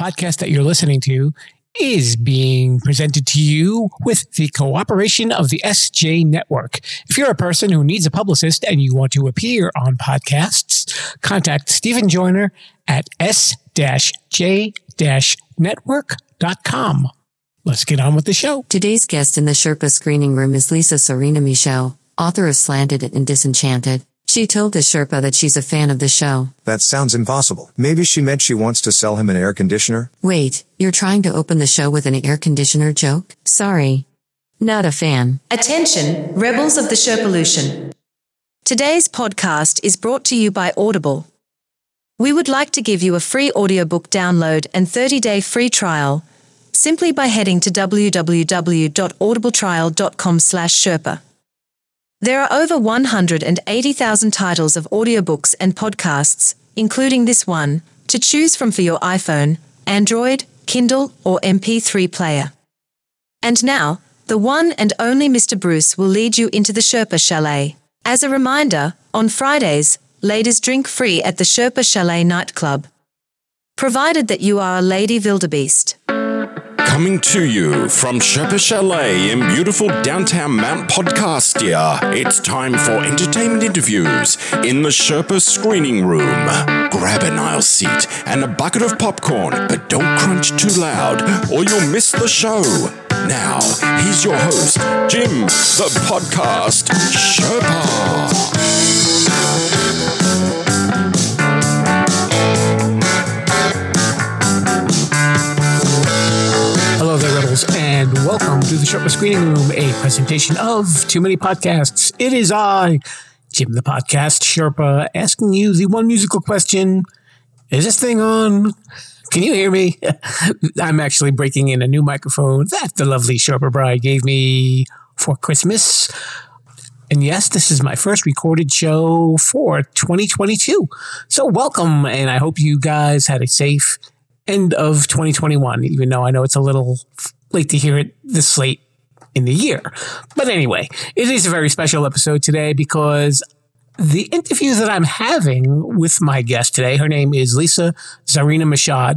podcast that you're listening to is being presented to you with the cooperation of the SJ Network. If you're a person who needs a publicist and you want to appear on podcasts, contact Steven Joiner at s-j-network.com. Let's get on with the show. Today's guest in the Sherpa Screening Room is Lisa Czarina Michaud, author of Slanted and Disenchanted. She told the Sherpa that she's a fan of the show. That sounds impossible. Maybe she meant she wants to sell him an air conditioner? Wait, you're trying to open the show with an air conditioner joke? Sorry. Not a fan. Attention, rebels of the Sherpa-lution. Today's podcast is brought to you by Audible. We would like to give you a free audiobook download and 30-day free trial, simply by heading to www.audibletrial.com/Sherpa. There are over 180,000 titles of audiobooks and podcasts, including this one, to choose from for your iPhone, Android, Kindle, or MP3 player. And now, the one and only Mr. Bruce will lead you into the Sherpa Chalet. As a reminder, on Fridays, ladies drink free at the Sherpa Chalet nightclub, provided that you are a lady wildebeest. Coming to you from Sherpa Chalet in beautiful downtown Mount Podcastia, it's time for entertainment interviews in the Sherpa Screening Room. Grab an aisle seat and a bucket of popcorn, but don't crunch too loud or you'll miss the show. Now, he's your host, Jim the Podcast Sherpa. And welcome to the Sherpa Screening Room, a presentation of Too Many Podcasts. It is I, Jim the Podcast Sherpa, asking you the one musical question. Is this thing on? Can you hear me? I'm actually breaking in a new microphone that the lovely Sherpa Bride gave me for Christmas. And yes, this is my first recorded show for 2022. So welcome, and I hope you guys had a safe end of 2021, even though I know it's a little late to hear it this late in the year. But anyway, it is a very special episode today because the interview that I'm having with my guest today, her name is Lisa Czarina Michaud,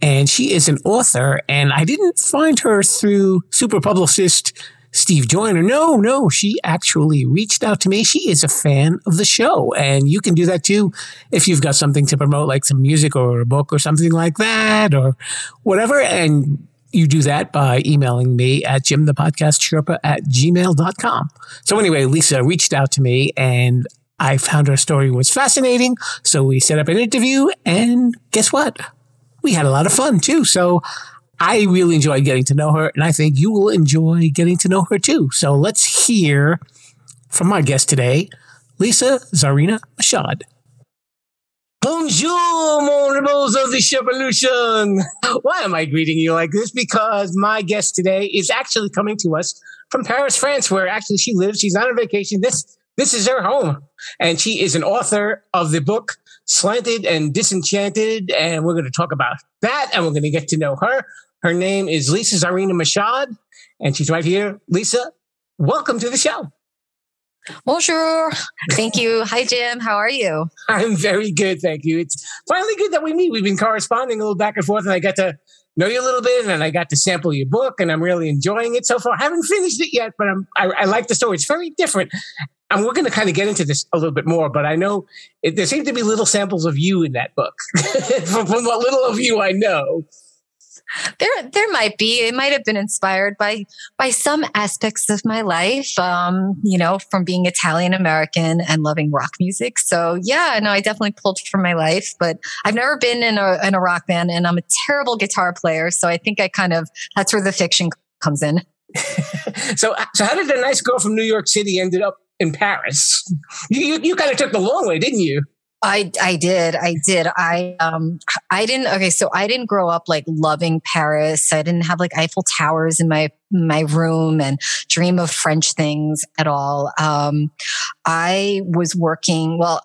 and she is an author, and I didn't find her through super publicist Steve Joiner. No, she actually reached out to me. She is a fan of the show, and you can do that too if you've got something to promote, like some music or a book or something like that or whatever, and you do that by emailing me at jimthepodcastsherpa@gmail.com. So anyway, Lisa reached out to me, and I found her story was fascinating, so we set up an interview, and guess what? We had a lot of fun too, so I really enjoyed getting to know her, and I think you will enjoy getting to know her too. So let's hear from my guest today, Lisa Czarina Michaud. Bonjour, mon rebels of the Sherpa-lution. Why am I greeting you like this? Because my guest today is actually coming to us from Paris, France, where actually she lives. She's on a vacation. This is her home. And she is an author of the book Slanted and Disenchanted. And we're going to talk about that. And we're going to get to know her. Her name is Lisa Czarina Michaud. And she's right here. Lisa, welcome to the show. Bonjour. Thank you. Hi, Jim. How are you? I'm very good. Thank you. It's finally good that we meet. We've been corresponding a little back and forth, and I got to know you a little bit, and I got to sample your book, and I'm really enjoying it so far. I haven't finished it yet, but I like the story. It's very different. And we're going to kind of get into this a little bit more, but I know there seem to be little samples of you in that book from what little of you I know. There might be. It might have been inspired by some aspects of my life, from being Italian American and loving rock music. So yeah, no, I definitely pulled from my life, but I've never been in a rock band, and I'm a terrible guitar player. So I think that's where the fiction comes in. So how did a nice girl from New York City ended up in Paris? You kind of took the long way, didn't you? I did. I didn't grow up like loving Paris. I didn't have like Eiffel Towers in my room and dream of French things at all. I was working, well,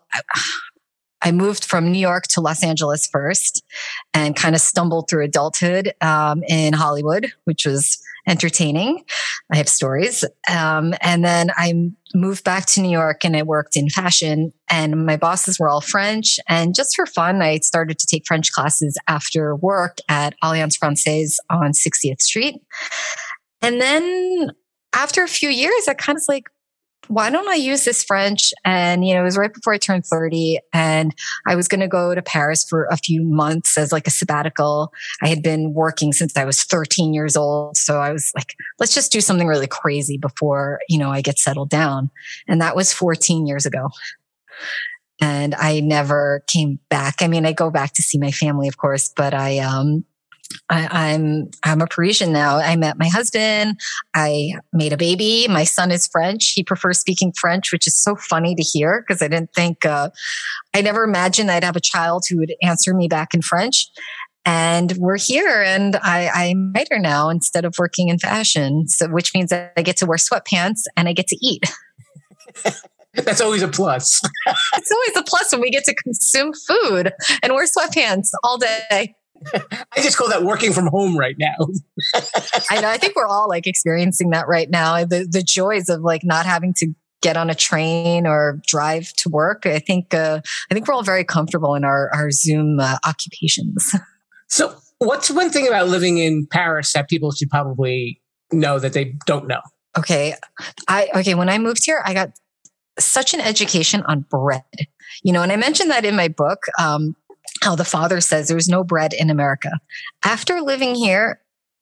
I moved from New York to Los Angeles first and kind of stumbled through adulthood in Hollywood, which was entertaining. I have stories. And then I moved back to New York and I worked in fashion, and my bosses were all French. And just for fun, I started to take French classes after work at Alliance Française on 60th Street. And then after a few years, I kind of was like, why don't I use this French? And, you know, it was right before I turned 30 and I was going to go to Paris for a few months as like a sabbatical. I had been working since I was 13 years old. So I was like, let's just do something really crazy before, you know, I get settled down. And that was 14 years ago. And I never came back. I mean, I go back to see my family, of course, but I'm a Parisian now. I met my husband. I made a baby. My son is French. He prefers speaking French, which is so funny to hear because I didn't think, I never imagined I'd have a child who would answer me back in French. And we're here, and I'm a writer now instead of working in fashion. So, which means that I get to wear sweatpants and I get to eat. That's always a plus. It's always a plus when we get to consume food and wear sweatpants all day. I just call that working from home right now. I know. I think we're all like experiencing that right now. The joys of like not having to get on a train or drive to work. I think we're all very comfortable in our Zoom occupations. So what's one thing about living in Paris that people should probably know that they don't know? Okay. When I moved here, I got such an education on bread, you know, and I mentioned that in my book, how the father says there's no bread in America. After living here,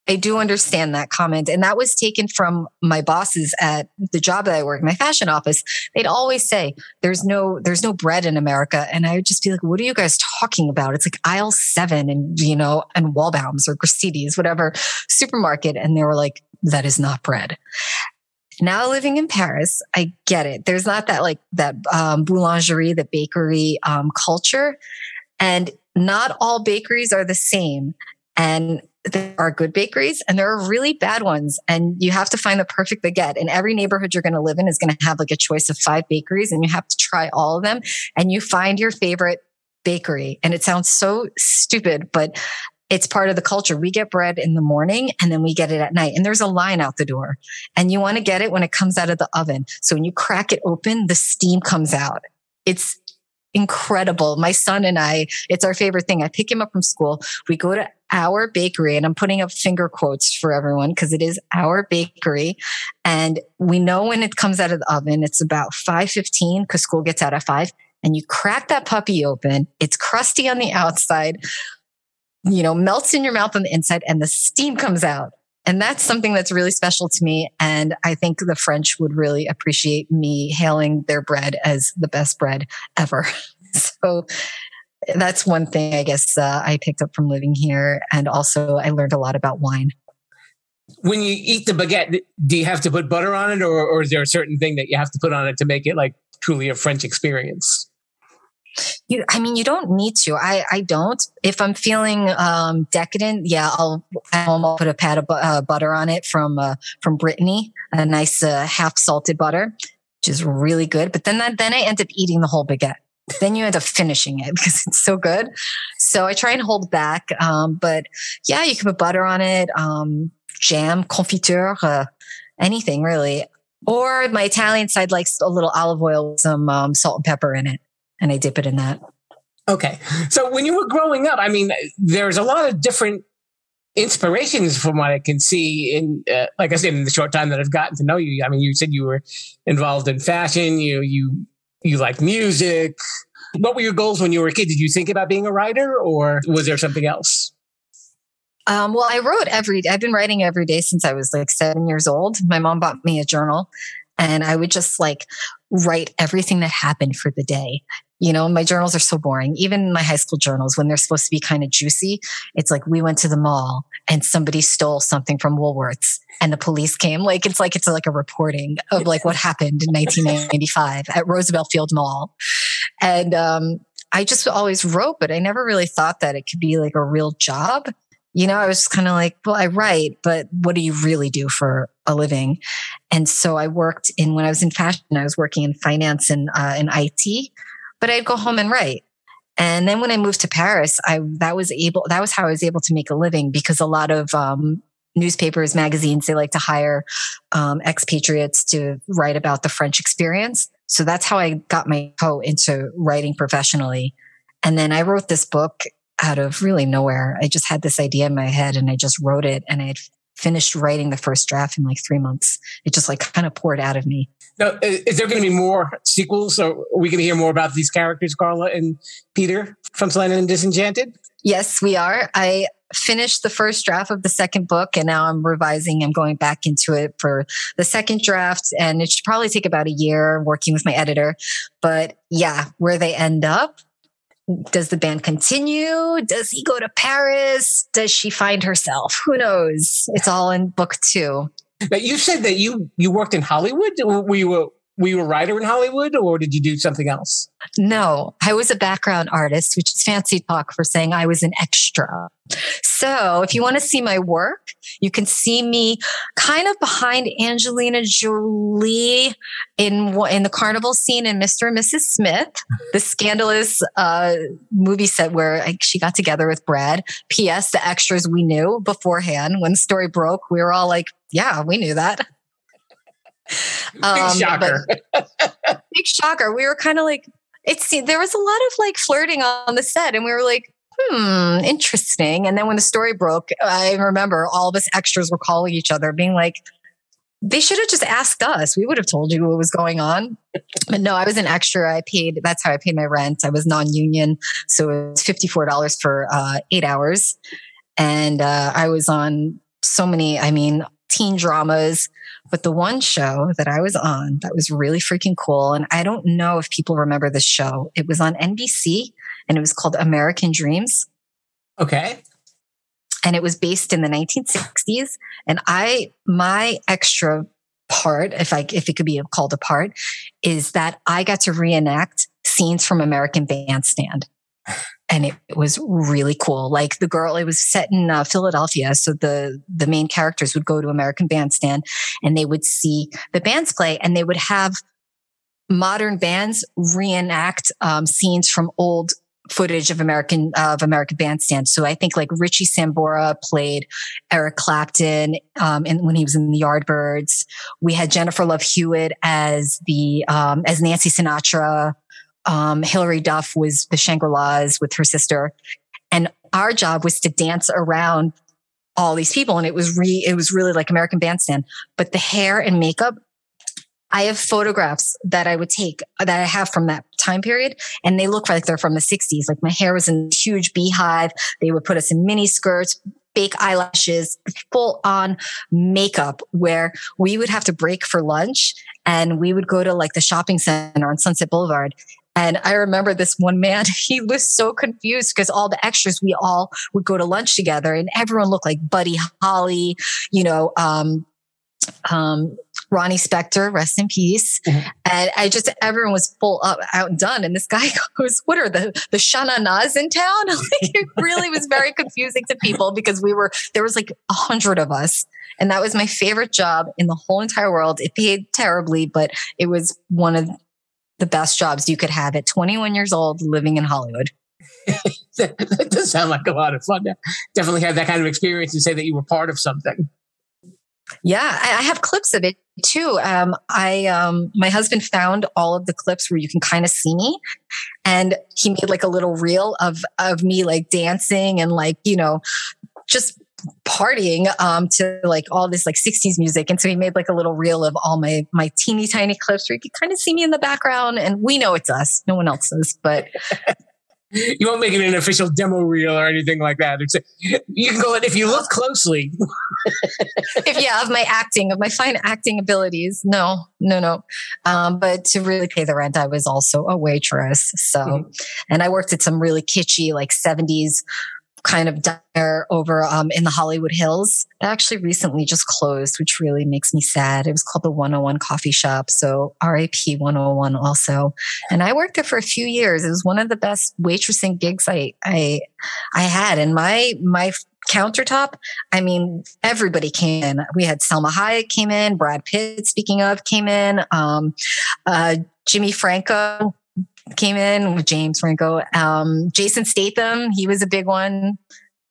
I do understand that comment. And that was taken from my bosses at the job that I work, my fashion office. They'd always say, there's no bread in America. And I would just be like, what are you guys talking about? It's like aisle 7 and, you know, and Walbaum's or Gracedi's, whatever supermarket. And they were like, that is not bread. Now living in Paris, I get it. There's not that like that boulangerie, the bakery culture. And not all bakeries are the same. And there are good bakeries and there are really bad ones. And you have to find the perfect baguette. And every neighborhood you're going to live in is going to have like a choice of 5 bakeries, and you have to try all of them and you find your favorite bakery. And it sounds so stupid, but it's part of the culture. We get bread in the morning and then we get it at night. And there's a line out the door, and you want to get it when it comes out of the oven. So when you crack it open, the steam comes out. It's incredible. My son and I, it's our favorite thing. I pick him up from school. We go to our bakery, and I'm putting up finger quotes for everyone because it is our bakery. And we know when it comes out of the oven, it's about 5:15 because school gets out at 5. And you crack that puppy open. It's crusty on the outside, you know, melts in your mouth on the inside, and the steam comes out. And that's something that's really special to me. And I think the French would really appreciate me hailing their bread as the best bread ever. So that's one thing I guess I picked up from living here. And also I learned a lot about wine. When you eat the baguette, do you have to put butter on it, or is there a certain thing that you have to put on it to make it like truly a French experience? You don't need to. I don't. If I'm feeling decadent, yeah, I'll put a pat of butter on it from Brittany, a nice half salted butter, which is really good. But then I end up eating the whole baguette. Then you end up finishing it because it's so good. So I try and hold back. But yeah, you can put butter on it, jam, confiture, anything really. Or my Italian side likes a little olive oil with some salt and pepper in it. And I dip it in that. Okay. So when you were growing up, I mean, there's a lot of different inspirations from what I can see in, like I said, in the short time that I've gotten to know you. I mean, you said you were involved in fashion. You like music. What were your goals when you were a kid? Did you think about being a writer, or was there something else? Well, I wrote I've been writing every day since I was like 7 years old. My mom bought me a journal, and I would just like write everything that happened for the day. You know, my journals are so boring. Even my high school journals, when they're supposed to be kind of juicy, it's like, we went to the mall and somebody stole something from Woolworths and the police came. Like, it's like a reporting of like what happened in 1995 at Roosevelt Field Mall. And I just always wrote, but I never really thought that it could be like a real job. You know, I was kind of like, well, I write, but what do you really do for a living? And so I worked when I was in fashion, I was working in finance and in IT, but I'd go home and write. And then when I moved to Paris, that was how I was able to make a living, because a lot of newspapers, magazines, they like to hire expatriates to write about the French experience. So that's how I got my toe into writing professionally. And then I wrote this book out of really nowhere. I just had this idea in my head and I just wrote it, and I had finished writing the first draft in like 3 months. It just like kind of poured out of me. Now, is there going to be more sequels? So are we going to hear more about these characters, Carla and Peter from Slanted and Disenchanted? Yes, we are. I finished the first draft of the second book, and now I'm revising. I'm going back into it for the second draft, and it should probably take about a year working with my editor. But yeah, where they end up, does the band continue? Does he go to Paris? Does she find herself? Who knows? It's all in book two. Now, you said that you worked in Hollywood. Were you a writer in Hollywood, or did you do something else? No, I was a background artist, which is fancy talk for saying I was an extra. So if you want to see my work, you can see me kind of behind Angelina Jolie in the carnival scene in Mr. and Mrs. Smith, the scandalous movie set where she got together with Brad. P.S. the extras we knew beforehand. When the story broke, we were all like, yeah, we knew that. Big shocker. Big shocker. We were kind of like, there was a lot of like flirting on the set, and we were like, interesting. And then when the story broke, I remember all of us extras were calling each other being like, they should have just asked us. We would have told you what was going on. But no, I was an extra. That's how I paid my rent. I was non-union. So it was $54 for 8 hours. And I was on so many, teen dramas. But the one show that I was on that was really freaking cool, and I don't know if people remember this show. It was on NBC, and it was called American Dreams. Okay. And it was based in the 1960s. And my extra part, if it could be called a part, is that I got to reenact scenes from American Bandstand. And it was really cool. Like the girl, it was set in Philadelphia. So the main characters would go to American Bandstand, and they would see the bands play, and they would have modern bands reenact scenes from old footage of American Bandstand. So I think like Richie Sambora played Eric Clapton when he was in the Yardbirds. We had Jennifer Love Hewitt as Nancy Sinatra. Hilary Duff was the Shangri-Las with her sister, and our job was to dance around all these people. And it was really like American Bandstand, but the hair and makeup, I have photographs that I would take that I have from that time period, and they look like they're from the '60s. Like my hair was in a huge beehive. They would put us in mini skirts, fake eyelashes, full on makeup, where we would have to break for lunch and we would go to like the shopping center on Sunset Boulevard. And I remember this one man, he was so confused because all the extras, we all would go to lunch together, and everyone looked like Buddy Holly, Ronnie Spector, rest in peace. Mm-hmm. And everyone was outdone. And this guy goes, what are the Shananas in town? Like, it really was very confusing to people because there was like 100 of us. And that was my favorite job in the whole entire world. It paid terribly, but it was one of the best jobs you could have at 21 years old living in Hollywood. That does sound like a lot of fun. Definitely have that kind of experience and say that you were part of something. Yeah, I have clips of it too. My husband found all of the clips where you can kind of see me, and he made like a little reel of me like dancing and like, just partying to like all this like 60s music. And so he made like a little reel of all my teeny tiny clips where you could kind of see me in the background, and we know it's us. No one else does, but... You won't make it an official demo reel or anything like that. You can go in if you look closely. Of my acting, of my fine acting abilities. No. But to really pay the rent, I was also a waitress. So, And I worked at some really kitschy, like 70s kind of diner over in the Hollywood Hills. It actually recently just closed, which really makes me sad. It was called the 101 Coffee Shop. So RIP 101 also. And I worked there for a few years. It was one of the best waitressing gigs I had. And my countertop, everybody came in. We had Selma Hayek came in, Brad Pitt, speaking of, came in, Jimmy Franco, came in with James Franco. Jason Statham, he was a big one.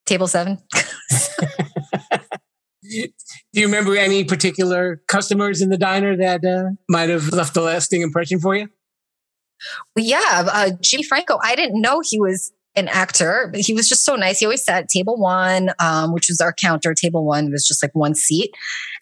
Table 7. Do you remember any particular customers in the diner that might have left a lasting impression for you? Yeah, Jimmy Franco. I didn't know he was an actor, but he was just so nice. He always sat at table 1, which was our counter. Table 1 was just like one seat.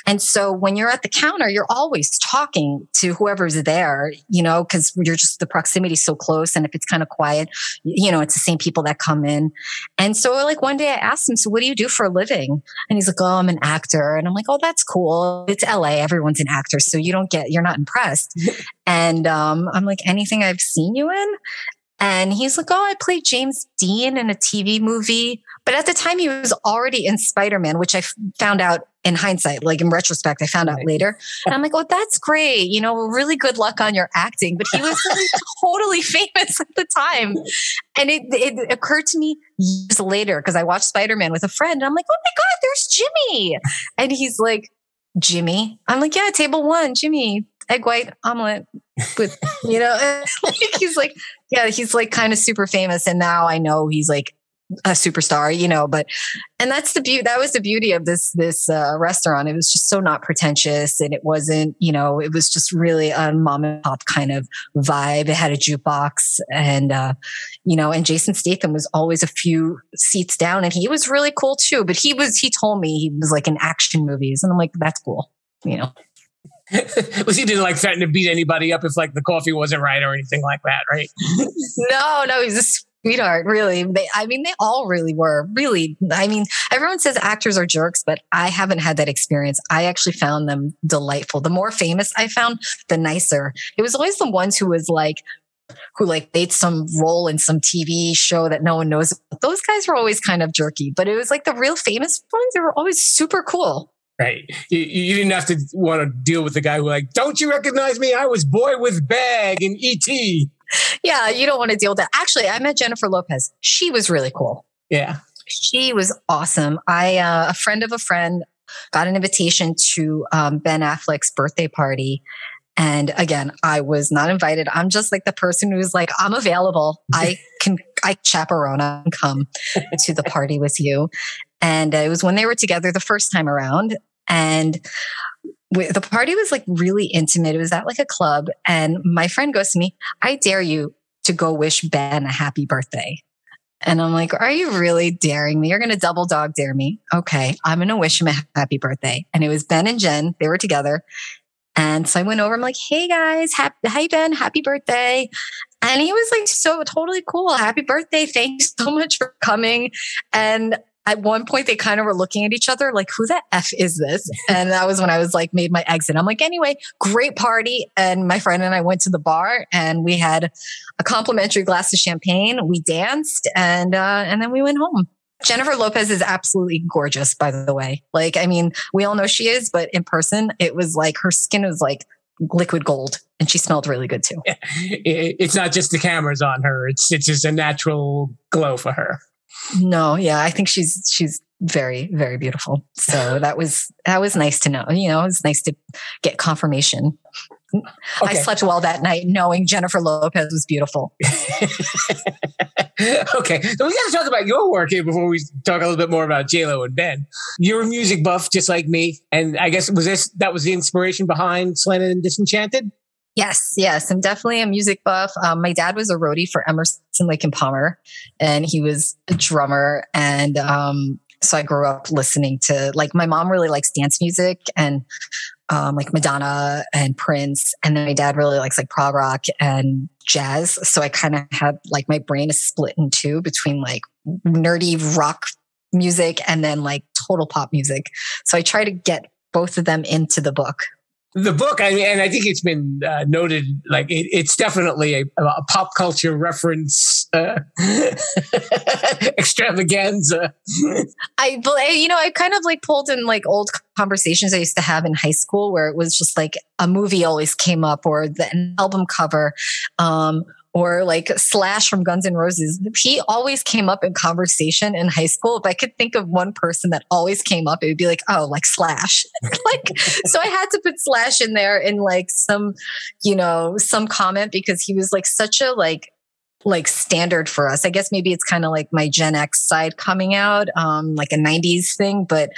And so when you're at the counter, you're always talking to whoever's there, you know, because you're just, the proximity is so close. And if it's kind of quiet, you know, it's the same people that come in. And so like one day I asked him, so what do you do for a living? And he's like, oh, I'm an actor. And I'm like, oh, that's cool. It's LA. Everyone's an actor. So you're not impressed. And I'm like, anything I've seen you in? And he's like, oh, I played James Dean in a TV movie. But at the time, he was already in Spider-Man, which I found out in hindsight, like in retrospect, I found out later. And I'm like, oh, that's great. You know, really good luck on your acting. But he was really totally famous at the time. And it occurred to me years later, because I watched Spider-Man with a friend. And I'm like, oh my God, there's Jimmy. And he's like, Jimmy? I'm like, yeah, table 1, Jimmy, egg white omelet. With, you know, he's like, yeah, he's like kind of super famous. And now I know he's like a superstar, you know, but, and that's the beauty, that was the beauty of this restaurant. It was just so not pretentious, and it wasn't, you know, it was just really a mom and pop kind of vibe. It had a jukebox and, you know, and Jason Statham was always a few seats down, and he was really cool too, but he told me he was like in action movies, and I'm like, that's cool. You know? Well, he didn't like threaten to beat anybody up if like the coffee wasn't right or anything like that, right? No, he's a sweetheart, really. They all really were. Really, I mean, everyone says actors are jerks, but I haven't had that experience. I actually found them delightful. The more famous I found, the nicer. It was always the ones who played some role in some TV show that no one knows about. Those guys were always kind of jerky, but it was like the real famous ones. They were always super cool. Right. You didn't have to want to deal with the guy who like, don't you recognize me? I was boy with bag in E.T. Yeah, you don't want to deal with that. Actually, I met Jennifer Lopez. She was really cool. Yeah. She was awesome. A friend of a friend got an invitation to Ben Affleck's birthday party. And again, I was not invited. I'm just like the person who's like, I'm available. I chaperone and come to the party with you. And it was when they were together the first time around. And the party was like really intimate. It was at like a club. And my friend goes to me, I dare you to go wish Ben a happy birthday. And I'm like, are you really daring me? You're going to double dog dare me. Okay, I'm going to wish him a happy birthday. And it was Ben and Jen. They were together. And so I went over, I'm like, hey guys, hi Ben, happy birthday. And he was like, so totally cool. Happy birthday. Thanks so much for coming. And at one point they kind of were looking at each other like, who the F is this? And that was when I was like, made my exit. I'm like, anyway, great party. And my friend and I went to the bar and we had a complimentary glass of champagne. We danced and then we went home. Jennifer Lopez is absolutely gorgeous, by the way. Like, I mean, we all know she is, but in person, it was like her skin was like liquid gold and she smelled really good too. It's not just the cameras on her. It's just a natural glow for her. No. Yeah. I think she's very, very beautiful. So that was nice to know, you know, it was nice to get confirmation. Okay. I slept well that night knowing Jennifer Lopez was beautiful. Okay. So we got to talk about your work here before we talk a little bit more about J-Lo and Ben. You're a music buff just like me. And I guess that was the inspiration behind Slanted and Disenchanted? Yes. I'm definitely a music buff. My dad was a roadie for Emerson, Lake and Palmer, and he was a drummer. And so I grew up listening to, like, my mom really likes dance music and like Madonna and Prince. And then my dad really likes like prog rock and jazz. So I kind of had like my brain is split in two between like nerdy rock music and then like total pop music. So I try to get both of them into the book. The book, I mean, and I think it's been noted, like it's definitely a pop culture reference extravaganza. I kind of like pulled in like old conversations I used to have in high school where it was just like a movie always came up or an album cover. or like Slash from Guns N' Roses. He always came up in conversation in high school. If I could think of one person that always came up, it would be like, oh, like Slash. Like, so I had to put Slash in there in like some, you know, some comment, because he was like such a like standard for us. I guess maybe it's kind of like my Gen X side coming out, like a 90s thing, but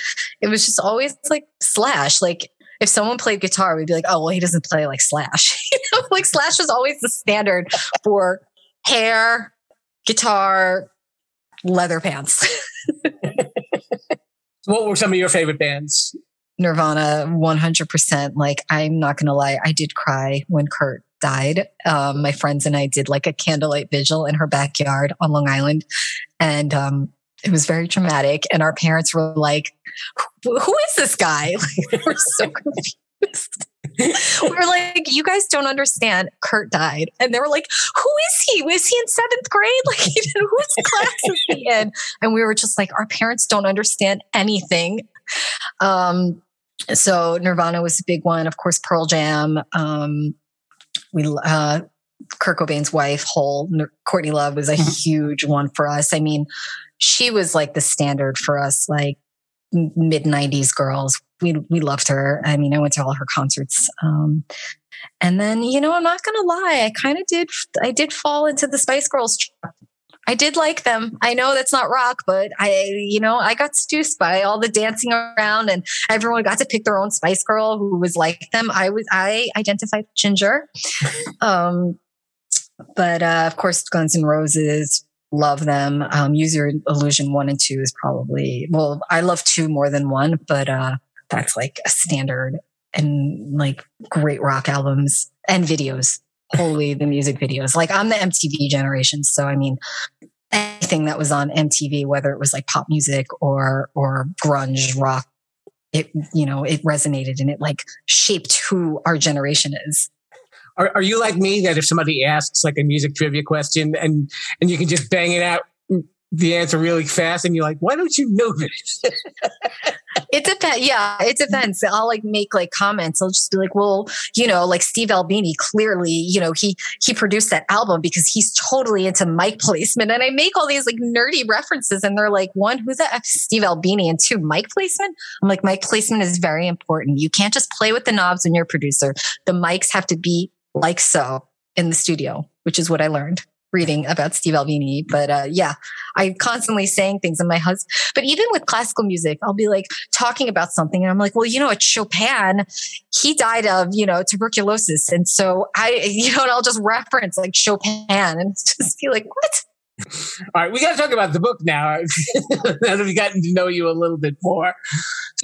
it was just always like Slash. Like if someone played guitar, we'd be like, oh, well, he doesn't play like Slash. You know, like Slash is always the standard for hair, guitar, leather pants. What were some of your favorite bands? Nirvana, 100%. Like, I'm not going to lie, I did cry when Kurt died. My friends and I did like a candlelight vigil in her backyard on Long Island. And it was very traumatic. And our parents were like, who is this guy? Like, we're so confused. We're like, you guys don't understand. Kurt died. And they were like, who is he? Was he in 7th grade? Like, whose class is he in? And we were just like, our parents don't understand anything. So Nirvana was a big one. Of course, Pearl Jam. We Kurt Cobain's wife, Courtney Love, was a huge one for us. I mean, she was like the standard for us, like mid-90s girls. We loved her. I mean, I went to all her concerts. And then, you know, I'm not going to lie, I kind of did fall into the Spice Girls trap. I did like them. I know that's not rock, but I got seduced by all the dancing around, and everyone got to pick their own Spice Girl who was like them. I identified Ginger. But of course, Guns N' Roses, love them. Use Your Illusion 1 and 2 is probably, well, I love 2 more than 1, but that's like a standard, and like great rock albums and videos. Holy, the music videos. Like, I'm the MTV generation. So, I mean, anything that was on MTV, whether it was like pop music or grunge rock, it resonated, and it like shaped who our generation is. Are you like me, that if somebody asks like a music trivia question and you can just bang it out, the answer really fast, and you're like, why don't you know this? It depends. Yeah, it depends. I'll like make like comments. I'll just be like, well, you know, like Steve Albini, clearly, you know, he produced that album because he's totally into mic placement. And I make all these like nerdy references, and they're like, 1, who's that? Steve Albini, and 2, mic placement. I'm like, mic placement is very important. You can't just play with the knobs when you're a producer. The mics have to be like so in the studio, which is what I learned reading about Steve Albini. But I'm constantly saying things, and my husband, but even with classical music, I'll be like talking about something, and I'm like, well, you know, it's Chopin, he died of, you know, tuberculosis. And so and I'll just reference like Chopin and just be like, what? All right, we got to talk about the book now. Now that we've gotten to know you a little bit more,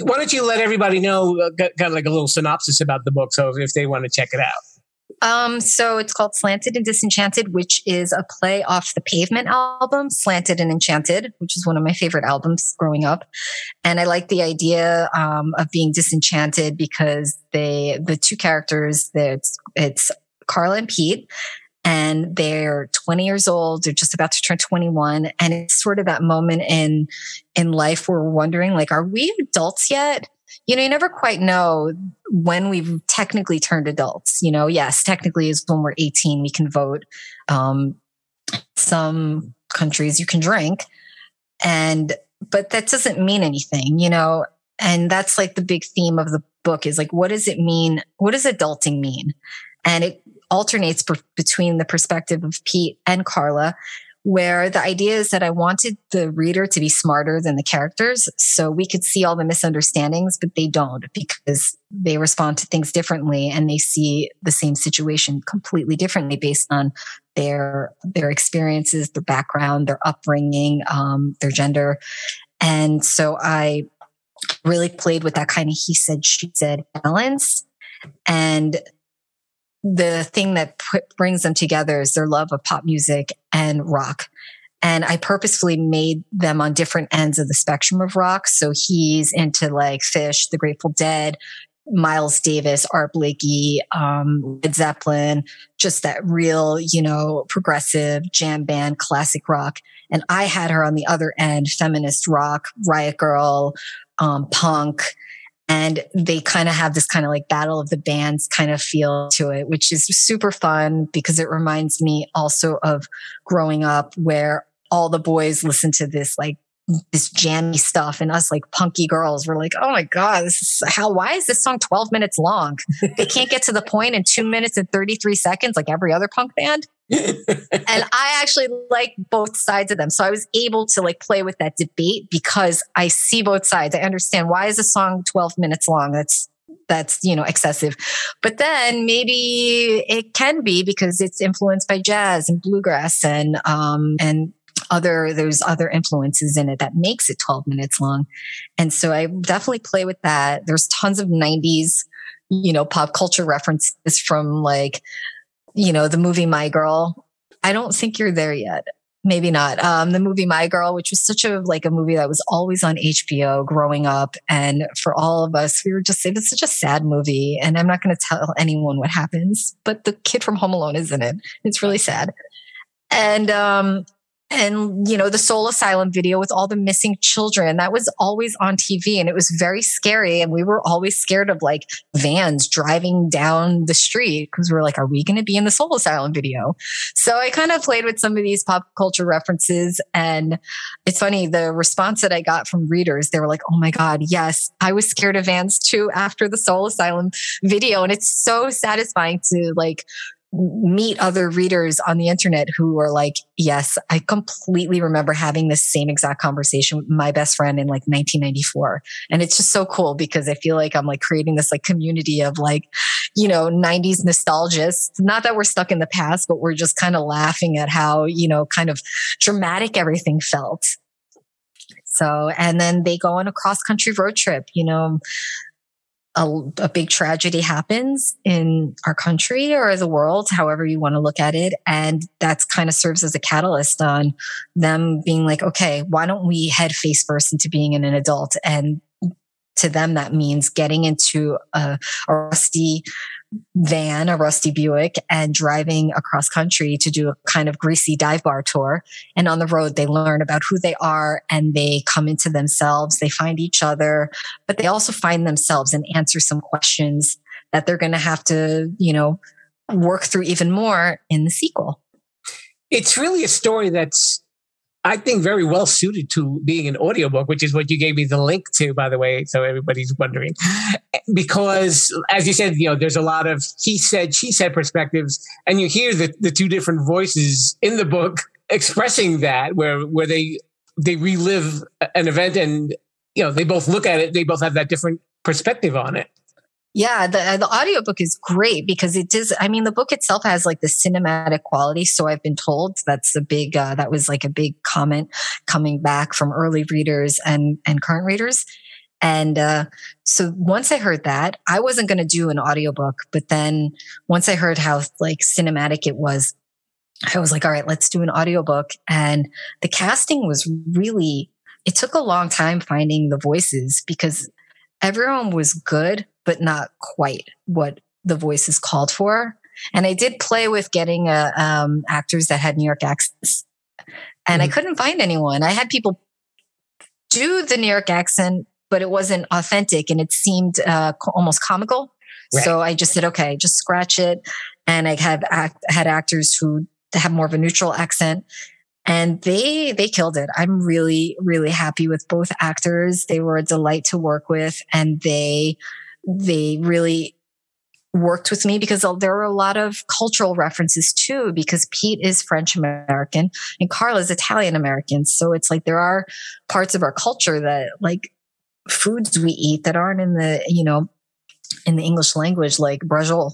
why don't you let everybody know, kind of like a little synopsis about the book, so if they want to check it out. So it's called Slanted and Disenchanted, which is a play off the Pavement album, Slanted and Enchanted, which is one of my favorite albums growing up. And I like the idea of being disenchanted, because the 2 characters, it's Carla and Pete, and they're 20 years old. They're just about to turn 21. And it's sort of that moment in life where we're wondering, like, are we adults yet? You know, you never quite know when we've technically turned adults. You know, yes, technically is when we're 18, we can vote. Some countries you can drink, but that doesn't mean anything, you know? And that's like the big theme of the book, is like, what does it mean? What does adulting mean? And it alternates between the perspective of Pete and Carla, where the idea is that I wanted the reader to be smarter than the characters, so we could see all the misunderstandings, but they don't, because they respond to things differently, and they see the same situation completely differently based on their experiences, their background, their upbringing, their gender. And so I really played with that kind of he said, she said balance. And the thing that brings them together is their love of pop music and rock. And I purposefully made them on different ends of the spectrum of rock. So he's into like Phish, the Grateful Dead, Miles Davis, Art Blakey, Led Zeppelin, just that real, you know, progressive jam band, classic rock. And I had her on the other end, feminist rock, Riot Girl, punk. And they kind of have this kind of like battle of the bands kind of feel to it, which is super fun because it reminds me also of growing up where all the boys listen to this like this jammy stuff, and us like punky girls were like, oh my God, this is why is this song 12 minutes long? They can't get to the point in 2 minutes and 33 seconds like every other punk band. And I actually like both sides of them. So I was able to like play with that debate because I see both sides. I understand why is a song 12 minutes long? That's, you know, excessive. But then maybe it can be because it's influenced by jazz and bluegrass and there's other influences in it that makes it 12 minutes long. And so I definitely play with that. There's tons of 90s, you know, pop culture references from like, you know, the movie My Girl. I don't think you're there yet. Maybe not. The movie My Girl, which was such a, like a movie that was always on HBO growing up. And for all of us, we were just, it was such a sad movie. And I'm not going to tell anyone what happens, but the kid from Home Alone is in it. It's really sad. And, you know, the Soul Asylum video with all the missing children, that was always on TV and it was very scary. And we were always scared of like vans driving down the street because we're like, are we going to be in the Soul Asylum video? So I kind of played with some of these pop culture references. And it's funny, the response that I got from readers, they were like, oh my God, yes, I was scared of vans too after the Soul Asylum video. And it's so satisfying to like meet other readers on the internet who are like, yes, I completely remember having this same exact conversation with my best friend in like 1994. And it's just so cool because I feel like I'm like creating this like community of like, you know, 90s nostalgists. Not that we're stuck in the past, but we're just kind of laughing at how, you know, kind of dramatic everything felt. So, and then they go on a cross-country road trip, you know, a big tragedy happens in our country or the world, however you want to look at it. And that's kind of serves as a catalyst on them being like, okay, why don't we head face first into being an adult? And to them, that means getting into a rusty van, a rusty Buick, and driving across country to do a kind of greasy dive bar tour. And on the road, they learn about who they are and they come into themselves. They find each other, but they also find themselves and answer some questions that they're going to have to, you know, work through even more in the sequel. It's really a story that's, I think, very well suited to being an audiobook, which is what you gave me the link to, by the way, so everybody's wondering. Because, as you said, you know, there's a lot of he said, she said perspectives, and you hear the two different voices in the book expressing that, where they relive an event and, you know, they both look at it, they both have that different perspective on it. Yeah, the audiobook is great because it does. I mean, the book itself has like the cinematic quality. So I've been told that's a big, that was like a big comment coming back from early readers and current readers. And so once I heard that, I wasn't going to do an audiobook. But then once I heard how like cinematic it was, I was like, all right, let's do an audiobook. And the casting was really, it took a long time finding the voices because everyone was good, but not quite what the voice is called for. And I did play with getting actors that had New York accents, and I couldn't find anyone. I had people do the New York accent, but it wasn't authentic and it seemed almost comical. Right. So I just said, okay, just scratch it. And I have had actors who have more of a neutral accent. And they killed it. I'm really, really happy with both actors. They were a delight to work with, and they really worked with me because there were a lot of cultural references too, because Pete is French American and Carla is Italian American. So it's like, there are parts of our culture that like foods we eat that aren't in the, you know, in the English language, like brajol.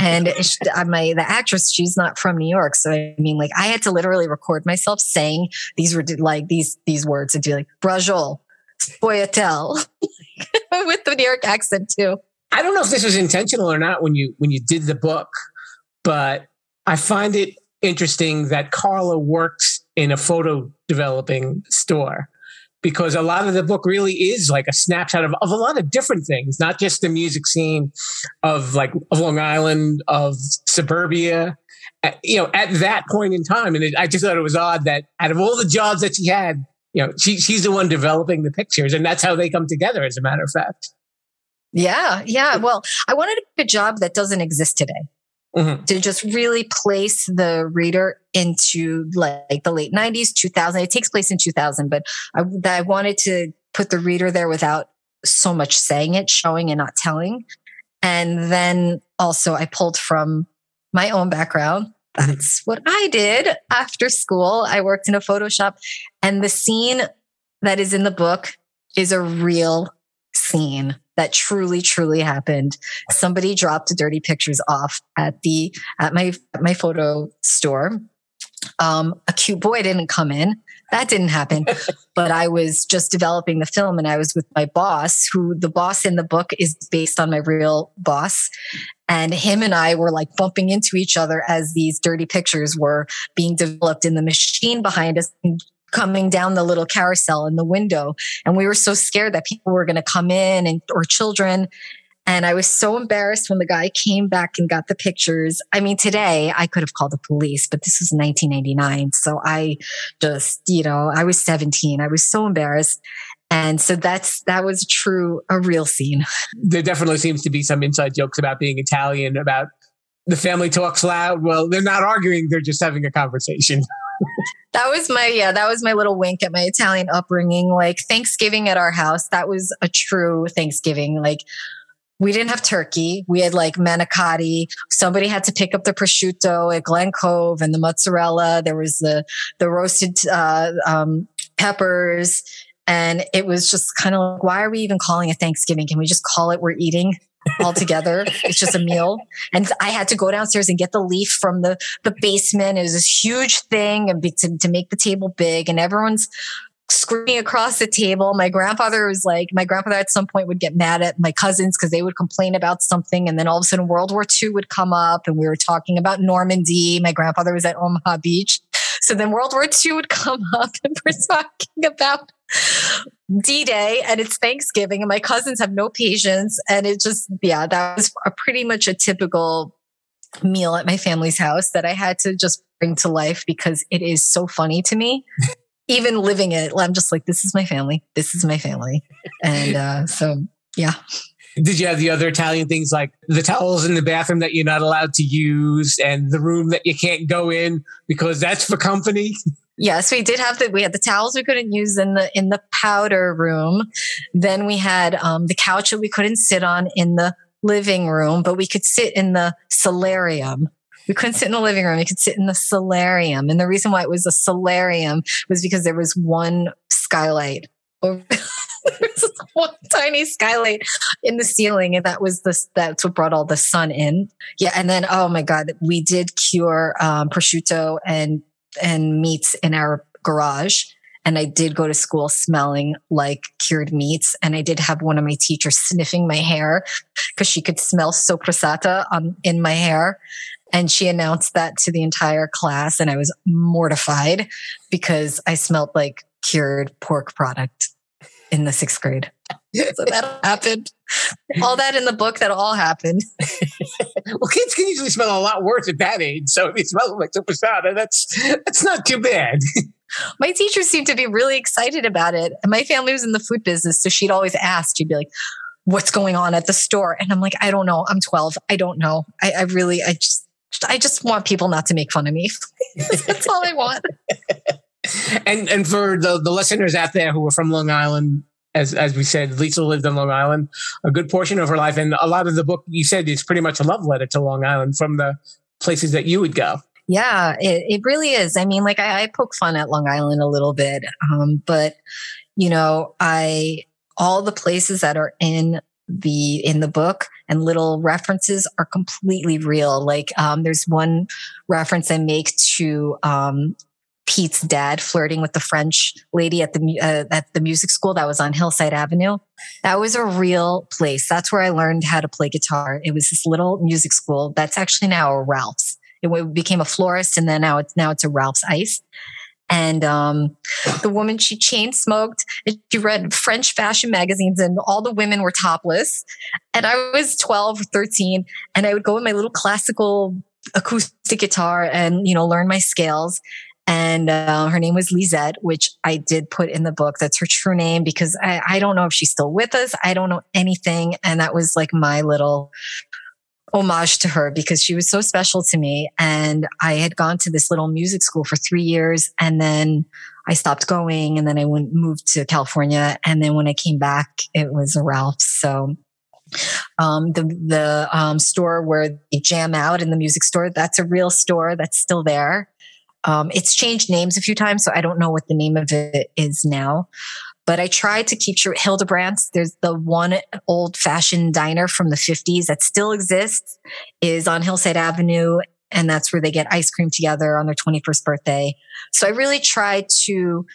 And the actress, she's not from New York. So, I mean, like I had to literally record myself saying these were like these words and be like, brajol, spoyatel, with the New York accent too. I don't know if this was intentional or not when you did the book, but I find it interesting that Carla works in a photo developing store, because a lot of the book really is like a snapshot of a lot of different things, not just the music scene of Long Island, of suburbia, you know, at that point in time. And I just thought it was odd that out of all the jobs that she had, you know, she's the one developing the pictures, and that's how they come together, as a matter of fact. Yeah. Well, I wanted to pick a job that doesn't exist today. Mm-hmm. To just really place the reader into like the late 90s, 2000. It takes place in 2000, but I wanted to put the reader there without so much saying it, showing and not telling. And then also I pulled from my own background. That's what I did after school. I worked in a photo shop, and the scene that is in the book is a real scene that truly, truly happened. Somebody dropped dirty pictures off at my photo store. A cute boy didn't come in. That didn't happen. But I was just developing the film, and I was with my boss, who the boss in the book is based on my real boss. And him and I were like bumping into each other as these dirty pictures were being developed in the machine behind us, coming down the little carousel in the window. And we were so scared that people were going to come in or children. And I was so embarrassed when the guy came back and got the pictures. I mean, today I could have called the police, but this was 1999. So I just, I was 17. I was so embarrassed. And so that was a real scene. There definitely seems to be some inside jokes about being Italian, about the family talks loud. Well, they're not arguing. They're just having a conversation. That was my little wink at my Italian upbringing. Like Thanksgiving at our house, that was a true Thanksgiving. Like we didn't have turkey. We had like manicotti. Somebody had to pick up the prosciutto at Glen Cove and the mozzarella. There was the roasted peppers. And it was just kind of like, why are we even calling it Thanksgiving? Can we just call it we're eating all together? It's just a meal. And I had to go downstairs and get the leaf from the basement. It was this huge thing and to make the table big, and everyone's screaming across the table. My grandfather at some point would get mad at my cousins because they would complain about something. And then all of a sudden World War II would come up, and we were talking about Normandy. My grandfather was at Omaha Beach. So then World War II would come up, and we're talking about D-Day, and it's Thanksgiving, and my cousins have no patience. And it just, that was pretty much a typical meal at my family's house that I had to just bring to life because it is so funny to me. Even living it, I'm just like, this is my family. This is my family. And so. Did you have the other Italian things like the towels in the bathroom that you're not allowed to use and the room that you can't go in because that's for company? Yes, we did have we had the towels we couldn't use in the powder room. Then we had the couch that we couldn't sit on in the living room, but we could sit in the solarium. We couldn't sit in the living room. We could sit in the solarium. And the reason why it was a solarium was because there was one skylight over there's one tiny skylight in the ceiling, and that's what brought all the sun in. Yeah, and then oh my god, we did cure prosciutto and meats in our garage, and I did go to school smelling like cured meats, and I did have one of my teachers sniffing my hair because she could smell sopressata in my hair. And she announced that to the entire class, and I was mortified because I smelled like cured pork product in the sixth grade. So that happened. All that in the book, that all happened. Well, kids can usually smell a lot worse at that age. So if they smell like sopressata, that's not too bad. My teachers seemed to be really excited about it. And my family was in the food business. So she'd always ask, she'd be like, what's going on at the store? And I'm like, I don't know. I'm 12. I don't know. I just want people not to make fun of me. That's all I want. And for the listeners out there who are from Long Island, as we said, Lisa lived on Long Island a good portion of her life. And a lot of the book, you said, is pretty much a love letter to Long Island from the places that you would go. Yeah, it really is. I mean, like I poke fun at Long Island a little bit, but, all the places that are in the book and little references are completely real. Like there's one reference I make to Pete's dad flirting with the French lady at the music school that was on Hillside Avenue. That was a real place. That's where I learned how to play guitar. It was this little music school that's actually now a Ralph's. It became a florist, and then now it's a Ralph's Ice. And the woman, she chain smoked. She read French fashion magazines, and all the women were topless. And I was 12 or 13, and I would go with my little classical acoustic guitar and learn my scales. And her name was Lisette, which I did put in the book. That's her true name because I don't know if she's still with us. I don't know anything. And that was like my little homage to her because she was so special to me. And I had gone to this little music school for 3 years and then I stopped going and then I moved to California. And then when I came back, it was a Ralph's. So the store where they jam out in the music store, that's a real store that's still there. It's changed names a few times, so I don't know what the name of it is now. But I tried to keep sure. Hildebrandt's, there's the one old-fashioned diner from the 50s that still exists, is on Hillside Avenue, and that's where they get ice cream together on their 21st birthday. So I really tried to,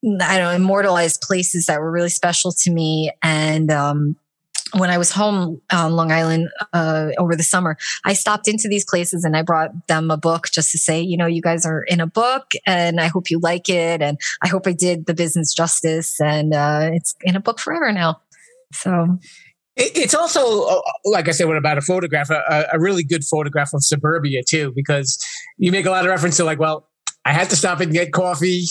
immortalize places that were really special to me. And when I was home on Long Island over the summer, I stopped into these places and I brought them a book just to say, you guys are in a book and I hope you like it. And I hope I did the business justice and it's in a book forever now. So it's also, like I said, what about a photograph, a really good photograph of suburbia too, because you make a lot of reference to like, well, I had to stop and get coffee.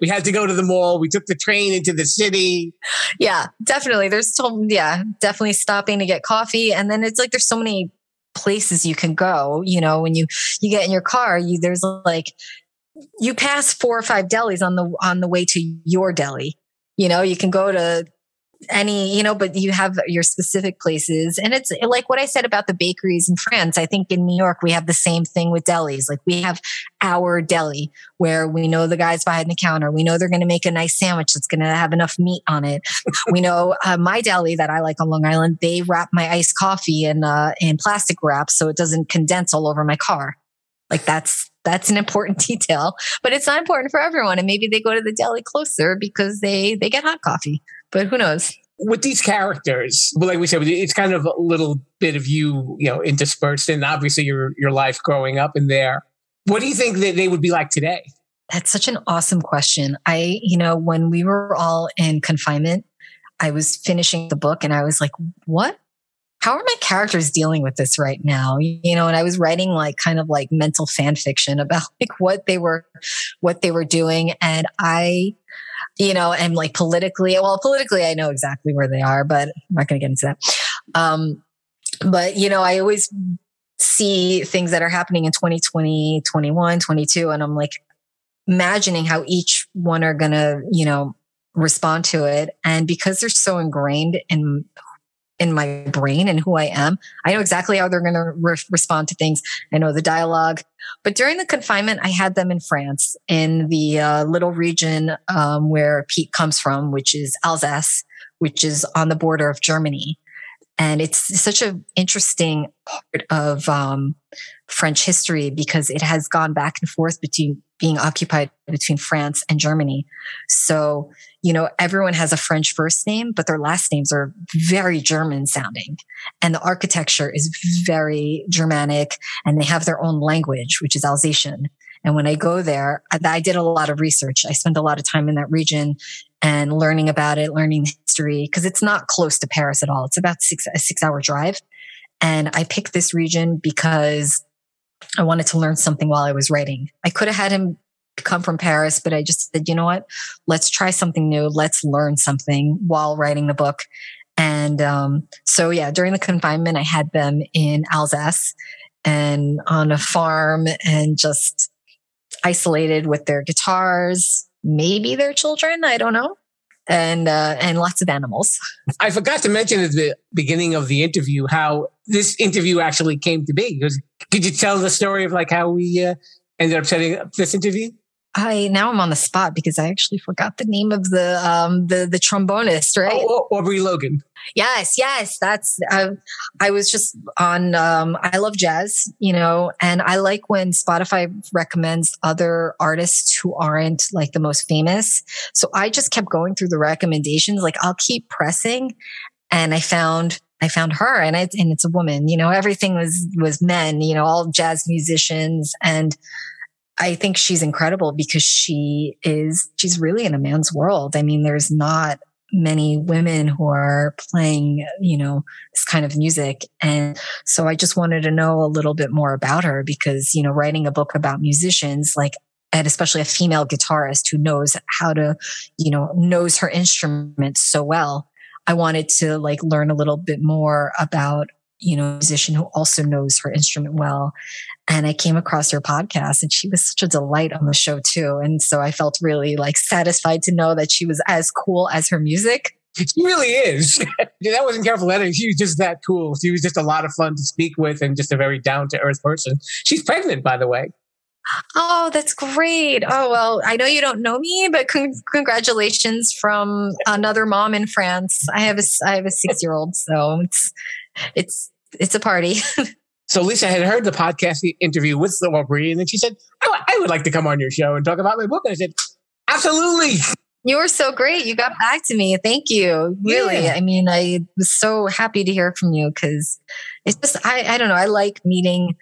We had to go to the mall. We took the train into the city. Yeah, definitely. Definitely stopping to get coffee. And then it's like, there's so many places you can go, when you get in your car, there's like, you pass 4 or 5 delis on the way to your deli. You can go to any, but you have your specific places. And it's like what I said about the bakeries in France. I think in New York, we have the same thing with delis. Like we have our deli where we know the guys behind the counter. We know they're going to make a nice sandwich that's going to have enough meat on it. We know my deli that I like on Long Island, they wrap my iced coffee in plastic wrap so it doesn't condense all over my car. Like that's an important detail, but it's not important for everyone. And maybe they go to the deli closer because they get hot coffee. But who knows? With these characters, like we said, it's kind of a little bit of you interspersed and obviously your life growing up in there. What do you think that they would be like today? That's such an awesome question. When we were all in confinement, I was finishing the book and I was like, what? How are my characters dealing with this right now? And I was writing like kind of like mental fan fiction about like what they were doing. And I, and like politically, I know exactly where they are, but I'm not going to get into that. But I always see things that are happening in 2020, 21, 22, and I'm like imagining how each one are going to, respond to it. And because they're so ingrained in my brain and who I am, I know exactly how they're going to respond to things. I know the dialogue, but during the confinement, I had them in France in the little region where Pete comes from, which is Alsace, which is on the border of Germany. And it's such an interesting part of French history because it has gone back and forth between being occupied between France and Germany. So, everyone has a French first name, but their last names are very German sounding. And the architecture is very Germanic and they have their own language, which is Alsatian. And when I go there, I did a lot of research. I spent a lot of time in that region and learning about it, learning history, because it's not close to Paris at all. It's about a 6-hour drive. And I picked this region because I wanted to learn something while I was writing. I could have had him come from Paris, but I just said, you know what? Let's try something new. Let's learn something while writing the book. And during the confinement, I had them in Alsace and on a farm and just isolated with their guitars, maybe their children, I don't know. And lots of animals. I forgot to mention at the beginning of the interview how this interview actually came to be. Could you tell the story of like how we ended up setting up this interview? Now I'm on the spot because I actually forgot the name of the trombonist, right? Oh, Aubrey Logan. Yes. That's, I was just on, I love jazz, and I like when Spotify recommends other artists who aren't like the most famous. So I just kept going through the recommendations. Like I'll keep pressing and I found her and it's a woman, everything was men, all jazz musicians. And I think she's incredible because she's really in a man's world. I mean, there's not many women who are playing, you know, this kind of music. And so I just wanted to know a little bit more about her because, you know, writing a book about musicians, like, and especially a female guitarist who knows how to, you know, knows her instrument so well. I wanted to like learn a little bit more about, you know, a musician who also knows her instrument well. And I came across her podcast and she was such a delight on the show too. And so I felt really like satisfied to know that she was as cool as her music. She really is. That wasn't careful editing. She was just that cool. She was just a lot of fun to speak with and just a very down to earth person. She's pregnant, by the way. Oh, that's great. Oh, well, I know you don't know me, but congratulations from another mom in France. I have a 6-year-old, so it's a party. So Lisa had heard the podcast interview with Aubrey, and then she said, I would like to come on your show and talk about my book. And I said, absolutely. You were so great. You got back to me. Thank you. Really. Yeah. I mean, I was so happy to hear from you because it's just, I don't know. I like meeting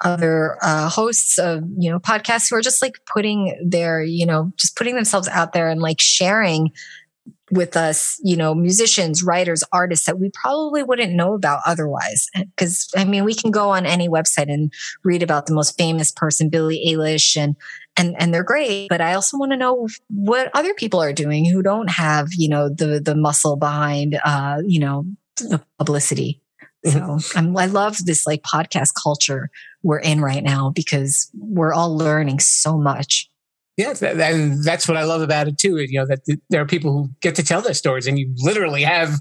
other hosts of, you know, podcasts who are just like putting themselves out there and like sharing with us, you know, musicians, writers, artists that we probably wouldn't know about otherwise. Because I mean, we can go on any website and read about the most famous person, Billie Eilish, and they're great. But I also want to know what other people are doing who don't have, you know, the muscle behind, you know, the publicity. So I love this like podcast culture we're in right now because we're all learning so much. Yeah. And that's what I love about it too. You know, that there are people who get to tell their stories and you literally have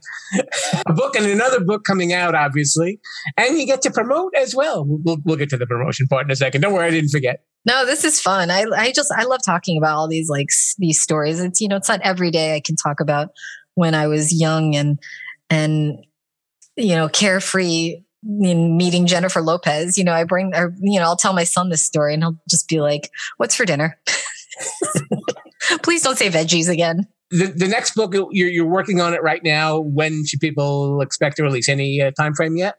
a book and another book coming out, obviously, and you get to promote as well. We'll get to the promotion part in a second. Don't worry. I didn't forget. No, this is fun. I love talking about all these, like these stories. It's, you know, it's not every day I can talk about when I was young and, you know, carefree in meeting Jennifer Lopez. You know, I'll tell my son this story and he'll just be like, what's for dinner? Please don't say veggies again. The next book, you're working on it right now. When should people expect to release? Any time frame yet?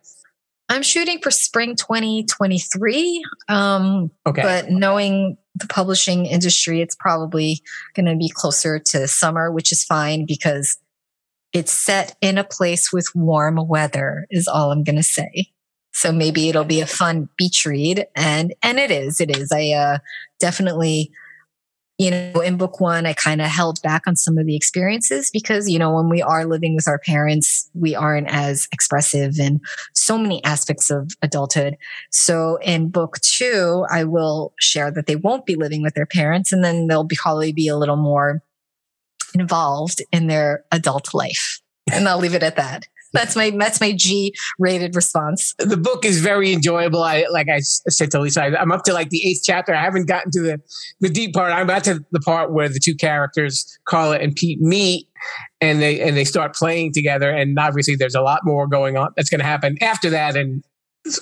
I'm shooting for spring 2023. Okay. But knowing the publishing industry, it's probably going to be closer to summer, which is fine because it's set in a place with warm weather is all I'm going to say. So maybe it'll be a fun beach read. And it is. I definitely, you know, in book one, I kind of held back on some of the experiences because, you know, when we are living with our parents, we aren't as expressive in so many aspects of adulthood. So in book two, I will share that they won't be living with their parents and then they'll probably be a little more involved in their adult life. And I'll leave it at that. That's my G-rated response. The book is very enjoyable. Like I said to Lisa, I'm up to like the 8th chapter. I haven't gotten to the deep part. I'm about to the part where the two characters, Carla and Pete, meet and they start playing together. And obviously there's a lot more going on that's going to happen after that. And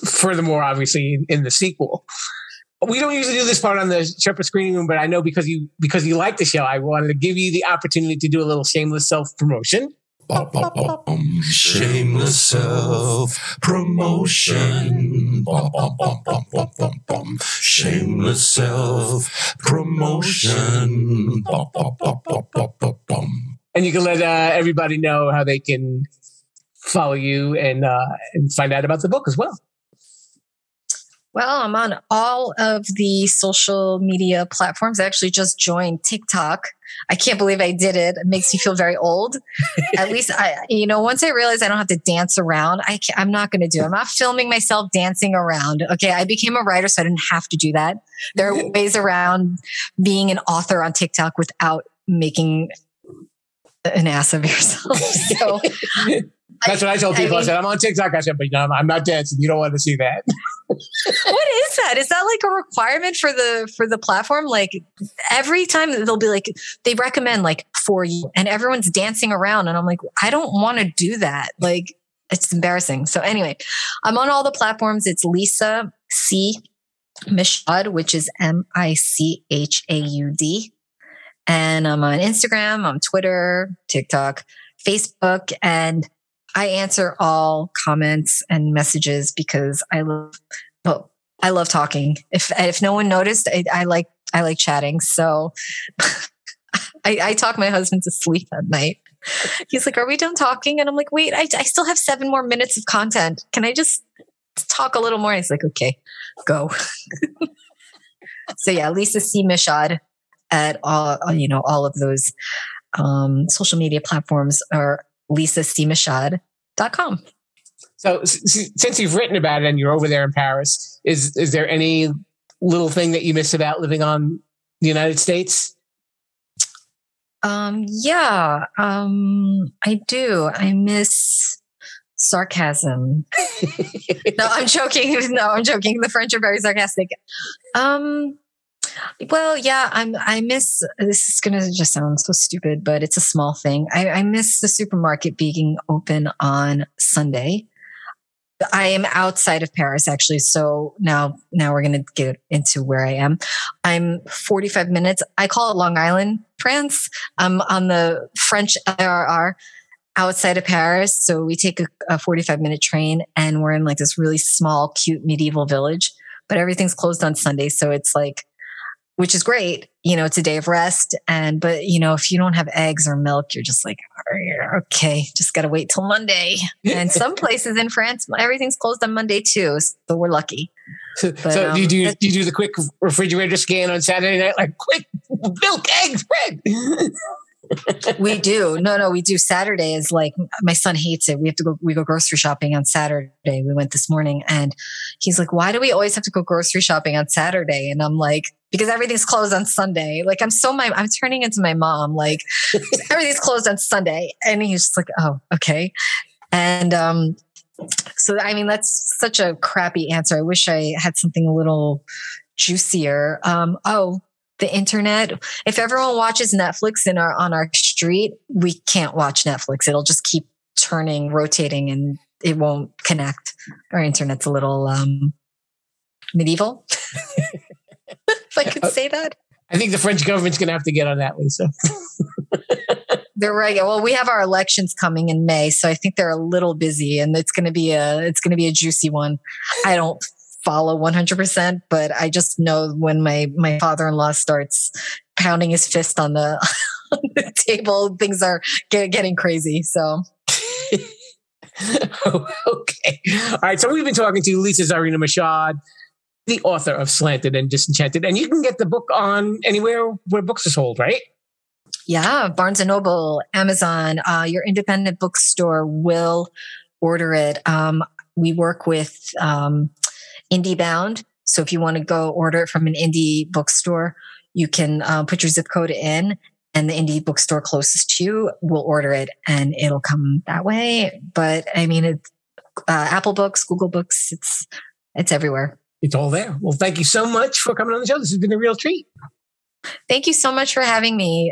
furthermore, obviously in the sequel. We don't usually do this part on the Sherpa Screening Room, but I know because you like the show, I wanted to give you the opportunity to do a little shameless self-promotion. Shameless self-promotion. Shameless self-promotion. And you can let everybody know how they can follow you and find out about the book as well. Well, I'm on all of the social media platforms. I actually just joined TikTok. I can't believe I did it. It makes me feel very old. At least once I realized I don't have to dance around, I'm not going to do it. I'm not filming myself dancing around. Okay. I became a writer, so I didn't have to do that. There are ways around being an author on TikTok without making an ass of yourself. So that's what I tell people. I said, I'm on TikTok. I said, but no, I'm not dancing. You don't want to see that. What is that? Is that like a requirement for the platform? Like every time they'll be like, they recommend like for you and everyone's dancing around. And I'm like, I don't want to do that. Like it's embarrassing. So anyway, I'm on all the platforms. It's Lisa C. Michaud, which is Michaud. And I'm on Instagram, on Twitter, TikTok, Facebook, and I answer all comments and messages because I love talking. If no one noticed, I like chatting. So I talk my husband to sleep at night. He's like, are we done talking? And I'm like, wait, I still have 7 more minutes of content. Can I just talk a little more? He's like, okay, go. So yeah, Lisa C. Michaud at all of those social media platforms are lisacmichaud.com. So since you've written about it and you're over there in Paris, is there any little thing that you miss about living on the United States? I do. I miss sarcasm. No, I'm joking. The French are very sarcastic. Well, yeah, I miss, this is going to just sound so stupid, but it's a small thing. I miss the supermarket being open on Sunday. I am outside of Paris, actually. So now we're going to get into where I am. I'm 45 minutes. I call it Long Island, France. I'm on the French LRR outside of Paris. So we take a 45-minute train and we're in like this really small, cute medieval village, but everything's closed on Sunday. So it's like, which is great, it's a day of rest. But if you don't have eggs or milk, you're just like, okay, just got to wait till Monday. And some places in France, everything's closed on Monday too. So we're lucky. So do you do the quick refrigerator scan on Saturday night? Like quick milk, eggs, bread. We do. No, we do. Saturday is like, my son hates it. We go grocery shopping on Saturday. We went this morning and he's like, why do we always have to go grocery shopping on Saturday? And I'm like, because everything's closed on Sunday. Like I'm turning into my mom. Like everything's closed on Sunday. And he's just like, oh, okay. And, so, I mean, that's such a crappy answer. I wish I had something a little juicier. The internet. If everyone watches Netflix on our street, we can't watch Netflix. It'll just keep turning, rotating, and it won't connect. Our internet's a little, medieval. If I could say that. I think the French government's going to have to get on that, Lisa. They're right. Well, we have our elections coming in May, so I think they're a little busy, and it's going to be a juicy one. I don't follow 100%, but I just know when my father-in-law starts pounding his fist on the table, things are getting crazy. So. Okay. All right. So we've been talking to Lisa Czarina Michaud, the author of Slanted and Disenchanted. And you can get the book on anywhere where books is sold, right? Yeah. Barnes & Noble, Amazon, your independent bookstore will order it. We work with IndieBound. So if you want to go order it from an indie bookstore, you can put your zip code in and the indie bookstore closest to you will order it and it'll come that way. But I mean, it's Apple Books, Google Books, it's everywhere. It's all there. Well, thank you so much for coming on the show. This has been a real treat. Thank you so much for having me.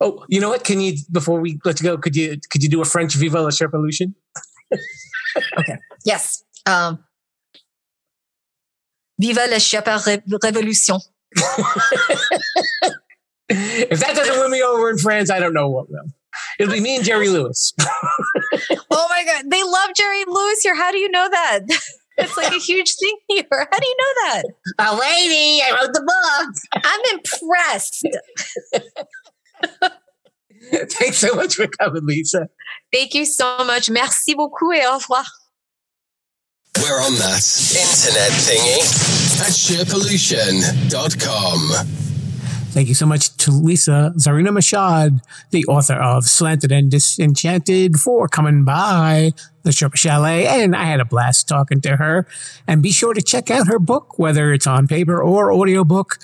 Oh, you know what? Can you, before we let you go, could you do a French Viva la Sherpa-lution? Okay. Yes. Viva la Sherpa Revolution. If that doesn't win me over in France, I don't know what will. It'll be me and Jerry Lewis. Oh my God. They love Jerry Lewis here. How do you know that? It's like a huge thing here. How do you know that? A lady, I wrote the book. I'm impressed. Thanks so much for coming, Lisa. Thank you so much. Merci beaucoup et au revoir. We're on that internet thingy at sherpa-lution.com. Thank you so much to Lisa Czarina Michaud, the author of Slanted and Disenchanted, for coming by the Sherpa Chalet. And I had a blast talking to her. And be sure to check out her book, whether it's on paper or audiobook.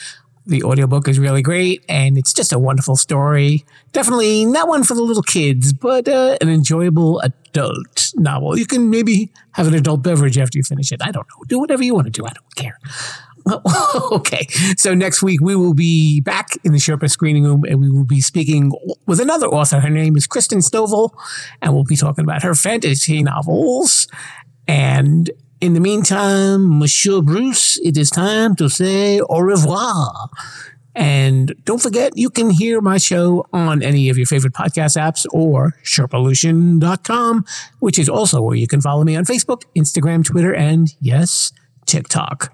The audiobook is really great, and it's just a wonderful story. Definitely not one for the little kids, but an enjoyable adult novel. You can maybe have an adult beverage after you finish it. I don't know. Do whatever you want to do. I don't care. Okay, so next week we will be back in the Sherpa Screening Room and we will be speaking with another author. Her name is Christen Stovall, and we'll be talking about her fantasy novels. And in the meantime, Monsieur Bruce, it is time to say au revoir. And don't forget, you can hear my show on any of your favorite podcast apps or sherpalution.com, which is also where you can follow me on Facebook, Instagram, Twitter, and yes, TikTok.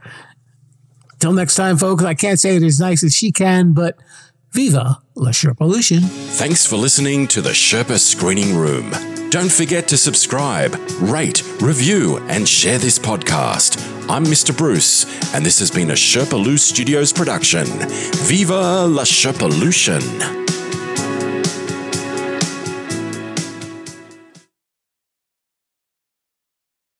Till next time, folks, I can't say it as nice as she can, but Viva la Sherpa-lution. Thanks for listening to the Sherpa Screening Room. Don't forget to subscribe, rate, review, and share this podcast. I'm Mr. Bruce, and this has been a Sherpa Lou Studios production. Viva la Sherpa-lution.